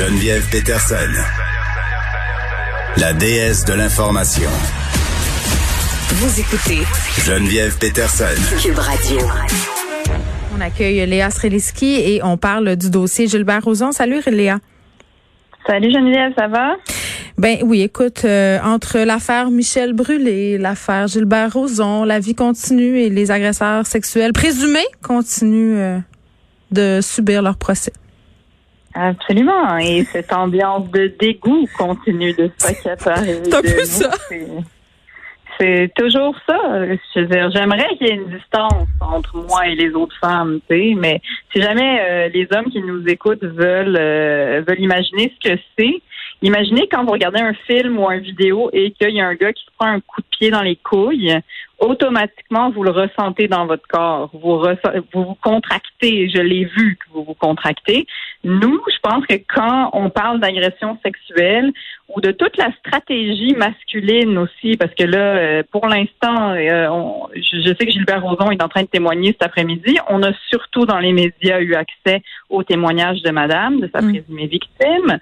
Geneviève Peterson, la déesse de l'information. Vous écoutez Geneviève Peterson, Cube Radio. On accueille Léa Stréliski et on parle du dossier Gilbert Rozon. Salut Léa. Salut Geneviève, ça va? Ben oui, écoute, entre l'affaire Michel Brûlé, l'affaire Gilbert Rozon, la vie continue et les agresseurs sexuels présumés continuent de subir leur procès. Absolument, et cette ambiance de dégoût continue de s'accaparer. C'est un peu ça. C'est toujours ça. Je veux dire, j'aimerais qu'il y ait une distance entre moi et les autres femmes, tu sais. Mais si jamais les hommes qui nous écoutent veulent imaginer ce que c'est, imaginez quand vous regardez un film ou une vidéo et qu'il y a un gars qui se prend un coup de pied dans les couilles, automatiquement vous le ressentez dans votre corps, vous contractez. Je l'ai vu que vous contractez. Nous, je pense que quand on parle d'agression sexuelle ou de toute la stratégie masculine aussi, parce que là, pour l'instant, je sais que Gilbert Rozon est en train de témoigner cet après-midi. On a surtout dans les médias eu accès au témoignage de madame, de sa présumée victime.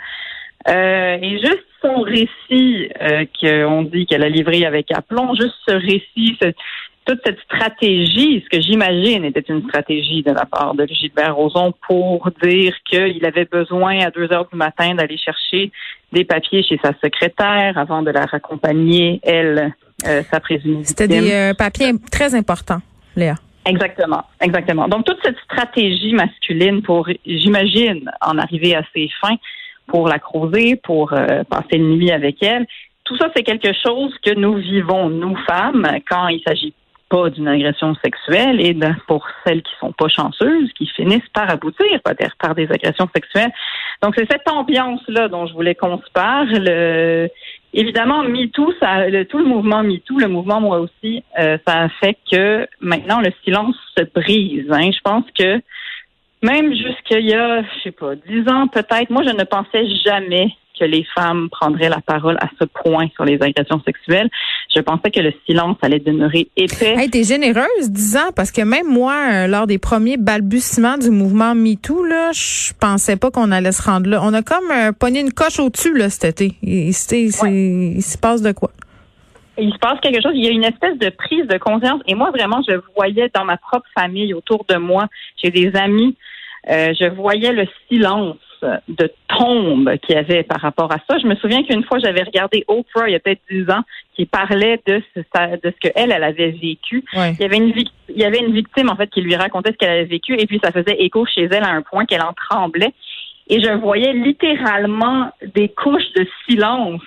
Et juste son récit qu'on dit qu'elle a livré avec aplomb, juste ce récit, toute cette stratégie, ce que j'imagine était une stratégie de la part de Gilbert Rozon pour dire qu'il avait besoin à 2h du matin d'aller chercher des papiers chez sa secrétaire avant de la raccompagner, elle, sa présumée. C'était des papiers très importants, Léa. Exactement. Donc toute cette stratégie masculine pour, j'imagine, en arriver à ses fins, pour la croiser, pour passer une nuit avec elle. Tout ça, c'est quelque chose que nous vivons, nous femmes, quand il s'agit pas d'une agression sexuelle et pour celles qui sont pas chanceuses, qui finissent par aboutir par des agressions sexuelles. Donc, c'est cette ambiance-là dont je voulais qu'on se parle. Évidemment, MeToo, tout le mouvement MeToo, le mouvement Moi aussi, ça a fait que maintenant, le silence se brise. Hein. Je pense que même jusqu'il y a, 10 ans peut-être, moi je ne pensais jamais que les femmes prendraient la parole à ce point sur les agressions sexuelles. Je pensais que le silence allait demeurer épais. Hey, t'es généreuse, 10 ans, parce que même moi, lors des premiers balbutiements du mouvement MeToo, là, je pensais pas qu'on allait se rendre là. On a comme pogné une coche au-dessus là cet été. Il se passe de quoi? Il se passe quelque chose. Il y a une espèce de prise de conscience. Et moi, vraiment, je voyais dans ma propre famille, autour de moi, j'ai des amis, je voyais le silence de tombe qu'il y avait par rapport à ça. Je me souviens qu'une fois, j'avais regardé Oprah, il y a peut-être 10 ans, qui parlait de ce que elle avait vécu. Ouais. Il y avait une victime, en fait, qui lui racontait ce qu'elle avait vécu. Et puis, ça faisait écho chez elle à un point qu'elle en tremblait. Et je voyais littéralement des couches de silence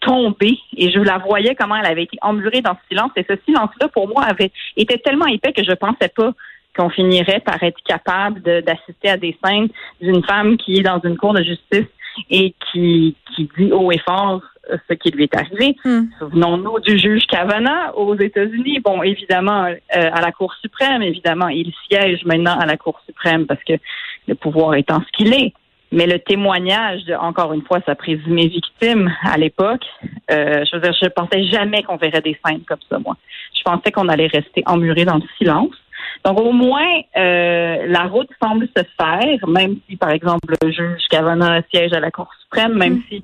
tomber et je la voyais comment elle avait été emmurée dans ce silence. Et ce silence-là, pour moi, était tellement épais que je pensais pas qu'on finirait par être capable d'assister à des scènes d'une femme qui est dans une cour de justice et qui dit haut et fort ce qui lui est arrivé. Souvenons-nous du juge Kavanaugh aux États-Unis. Bon, évidemment, à la Cour suprême, évidemment, il siège maintenant à la Cour suprême parce que le pouvoir étant ce qu'il est. Mais le témoignage de, encore une fois, sa présumée victime à l'époque, je veux dire, je pensais jamais qu'on verrait des scènes comme ça, moi. Je pensais qu'on allait rester emmurés dans le silence. Donc, au moins, la route semble se faire, même si, par exemple, le juge Kavanaugh siège à la Cour suprême, même si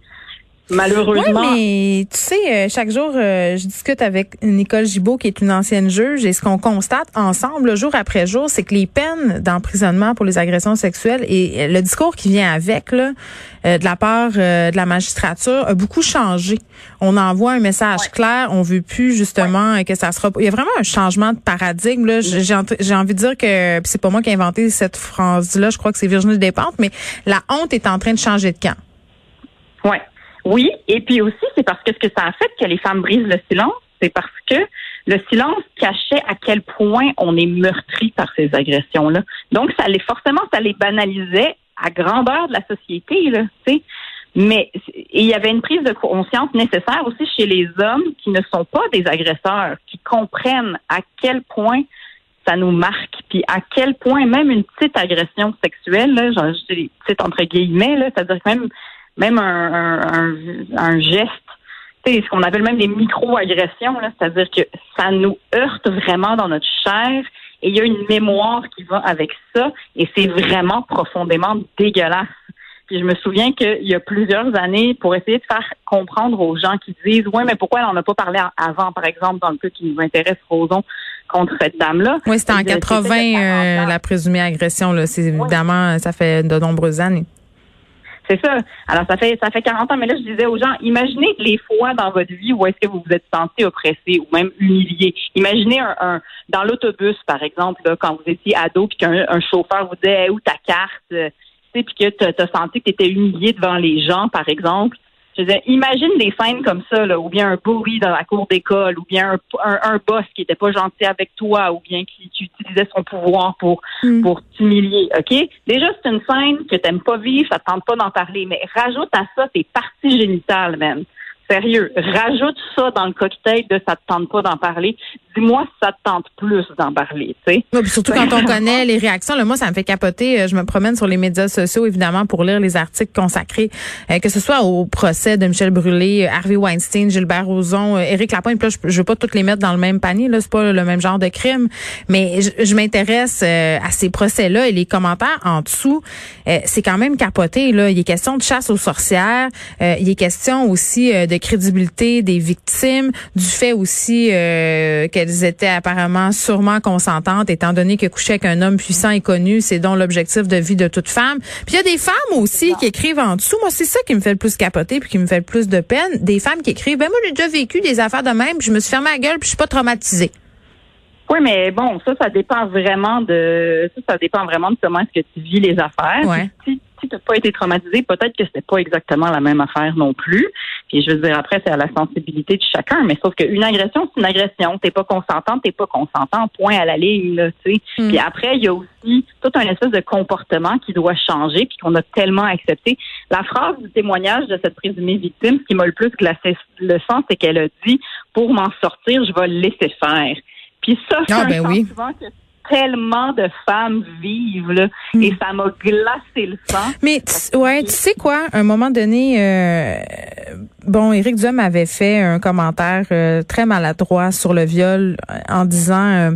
malheureusement. Oui, mais tu sais, chaque jour, je discute avec Nicole Gibault, qui est une ancienne juge, et ce qu'on constate ensemble, jour après jour, c'est que les peines d'emprisonnement pour les agressions sexuelles et le discours qui vient avec, là, de la part de la magistrature, a beaucoup changé. On envoie un message clair, on veut plus, justement, que ça sera. Il y a vraiment un changement de paradigme, là. J'ai envie de dire que, pis c'est pas moi qui ai inventé cette phrase-là, je crois que c'est Virginie Despentes, mais la honte est en train de changer de camp. Oui. Oui, et puis aussi, c'est parce que ce que ça a fait que les femmes brisent le silence, c'est parce que Le silence cachait à quel point on est meurtri par ces agressions-là. Donc, ça les banalisait à grandeur de la société, là, tu sais. Mais il y avait une prise de conscience nécessaire aussi chez les hommes qui ne sont pas des agresseurs, qui comprennent à quel point ça nous marque, puis à quel point même une petite agression sexuelle, là, genre, je dis petite entre guillemets, là, c'est-à-dire que même un geste, tu sais, ce qu'on appelle même des micro-agressions, là, c'est-à-dire que ça nous heurte vraiment dans notre chair. Et il y a une mémoire qui va avec ça, et c'est vraiment profondément dégueulasse. Puis je me souviens qu'il y a plusieurs années, pour essayer de faire comprendre aux gens qui disent « Ouais, mais pourquoi elle n'en a pas parlé avant, par exemple, dans le cas qui nous intéresse, Rozon, contre cette dame-là? » Oui, c'était en 80, la présumée agression, là. C'est évidemment, ça fait de nombreuses années. C'est ça. Alors, ça fait 40 ans, mais là, je disais aux gens, imaginez les fois dans votre vie où est-ce que vous vous êtes senti oppressé ou même humilié. Imaginez dans l'autobus, par exemple, là, quand vous étiez ado, puis qu'un chauffeur vous disait hey, « Où ta carte? » Tu sais, puis que t'as senti que t'étais humilié devant les gens, par exemple. Je disais, imagine des scènes comme ça, là, ou bien un bully dans la cour d'école, ou bien un boss qui était pas gentil avec toi, ou bien qui utilisait son pouvoir pour t'humilier, OK? Déjà, c'est une scène que t'aimes pas vivre, ça te tente pas d'en parler, mais rajoute à ça tes parties génitales, man. Sérieux, rajoute ça dans le cocktail de ça te tente pas d'en parler. Dis-moi si ça te tente plus d'en parler, tu sais. Oui, surtout quand on connaît les réactions. Là, moi, ça me fait capoter. Je me promène sur les médias sociaux, évidemment, pour lire les articles consacrés, que ce soit au procès de Michel Brûlé, Harvey Weinstein, Gilbert Rozon, Éric Lapointe. Là, je veux pas toutes les mettre dans le même panier. Là, c'est pas le même genre de crime, mais je m'intéresse à ces procès-là et les commentaires en dessous. C'est quand même capoté. Là, il est question de chasse aux sorcières. Il est question aussi de crédibilité des victimes, du fait aussi qu'elles étaient apparemment sûrement consentantes, étant donné que coucher avec un homme puissant et connu, c'est donc l'objectif de vie de toute femme. Puis il y a des femmes aussi qui écrivent en dessous. Moi, c'est ça qui me fait le plus capoter puis qui me fait le plus de peine. Des femmes qui écrivent « Ben moi, j'ai déjà vécu des affaires de même, puis je me suis fermée la gueule, puis je suis pas traumatisée. » Oui, mais bon, ça dépend vraiment de comment est-ce que tu vis les affaires. Ouais. Si tu n'as pas été traumatisé, peut-être que c'était pas exactement la même affaire non plus. Puis je veux dire, après, c'est à la sensibilité de chacun, mais sauf qu'une agression, c'est une agression. T'es pas consentant, point à la ligne, là, tu sais. Puis après, il y a aussi tout un espèce de comportement qui doit changer puis qu'on a tellement accepté. La phrase du témoignage de cette présumée victime, ce qui m'a le plus glacé le sang, c'est qu'elle a dit « Pour m'en sortir, je vais le laisser faire ». Puis ça, c'est souvent que tellement de femmes vivent, là, et ça m'a glacé le sang. Mais tu sais quoi, à un moment donné, Éric Duhomme avait fait un commentaire très maladroit sur le viol en disant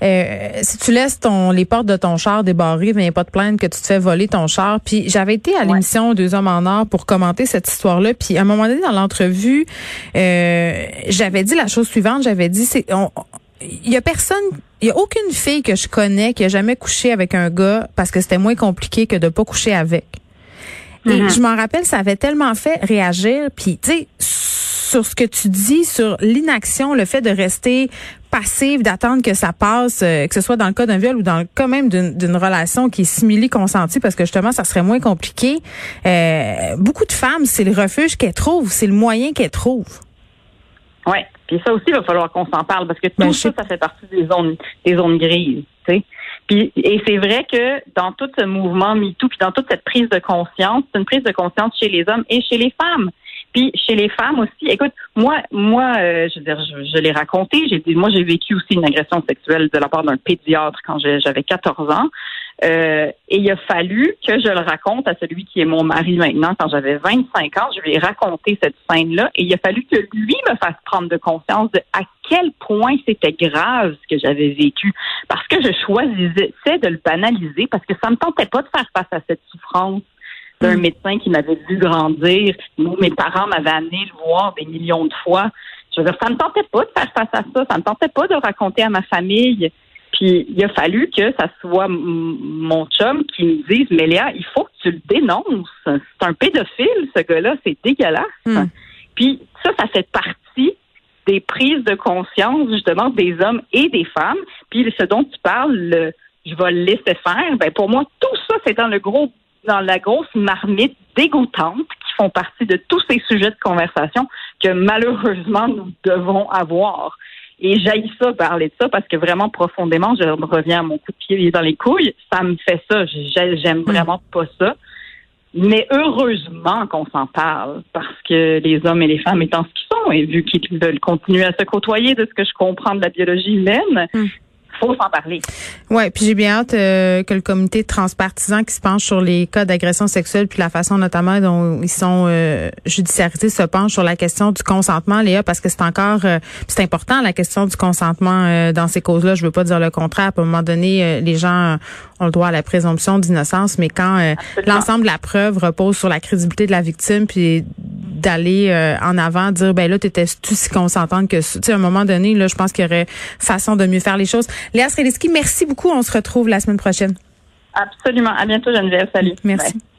si tu laisses les portes de ton char débarrées, ben y a pas de plainte que tu te fais voler ton char. Puis j'avais été à l'émission Deux hommes en or pour commenter cette histoire-là. Puis à un moment donné dans l'entrevue, j'avais dit la chose suivante. J'avais dit il y a aucune fille que je connais qui a jamais couché avec un gars parce que c'était moins compliqué que de pas coucher avec. Et je m'en rappelle, ça avait tellement fait réagir. Puis tu sais, sur ce que tu dis, sur l'inaction, le fait de rester passive, d'attendre que ça passe, que ce soit dans le cas d'un viol ou dans le cas même d'une relation qui est simili-consentie, parce que justement, ça serait moins compliqué. Beaucoup de femmes, c'est le refuge qu'elles trouvent, c'est le moyen qu'elles trouvent. Ouais. Puis ça aussi, il va falloir qu'on s'en parle parce que tout ça fait partie des zones grises, tu sais. Puis et c'est vrai que dans tout ce mouvement MeToo, puis dans toute cette prise de conscience, c'est une prise de conscience chez les hommes et chez les femmes. Puis chez les femmes aussi. Écoute, moi, je veux dire, je l'ai raconté. J'ai dit, moi, j'ai vécu aussi une agression sexuelle de la part d'un pédiatre quand j'avais 14 ans. Et il a fallu que je le raconte à celui qui est mon mari maintenant. Quand j'avais 25 ans, je lui ai raconté cette scène-là et il a fallu que lui me fasse prendre de conscience de à quel point c'était grave ce que j'avais vécu. Parce que je choisissais de le banaliser parce que ça me tentait pas de faire face à cette souffrance d'un médecin qui m'avait vu grandir. Mes parents m'avaient amené le voir des millions de fois. Je veux dire, ça me tentait pas de faire face à ça. Ça me tentait pas de raconter à ma famille. Puis, il a fallu que ça soit mon chum qui me dise « Mais Léa, il faut que tu le dénonces. C'est un pédophile, ce gars-là. C'est dégueulasse. » Puis, ça fait partie des prises de conscience, justement, des hommes et des femmes. Puis, ce dont tu parles, je vais le laisser faire. Ben, pour moi, tout ça, c'est dans la grosse marmite dégoûtante qui font partie de tous ces sujets de conversation que, malheureusement, nous devons avoir. Et j'haïs ça, parler de ça, parce que vraiment, profondément, je me reviens à mon coup de pied dans les couilles. Ça me fait ça. J'aime vraiment pas ça. Mais heureusement qu'on s'en parle, parce que les hommes et les femmes étant ce qu'ils sont, et vu qu'ils veulent continuer à se côtoyer, de ce que je comprends de la biologie humaine, faut s'en parler. Ouais, puis j'ai bien hâte que le comité transpartisan qui se penche sur les cas d'agression sexuelle puis la façon notamment dont ils sont judiciarisés se penche sur la question du consentement, Léa, parce que c'est encore c'est important la question du consentement dans ces causes-là. Je veux pas dire le contraire. À un moment donné, les gens ont le droit à la présomption d'innocence, mais quand l'ensemble de la preuve repose sur la crédibilité de la victime, puis d'aller en avant, dire ben là t'étais-tu si consentante que tu sais à un moment donné là, je pense qu'il y aurait façon de mieux faire les choses. Léa Stréliski, merci beaucoup. On se retrouve la semaine prochaine. Absolument. À bientôt, Geneviève. Salut. Merci. Bye.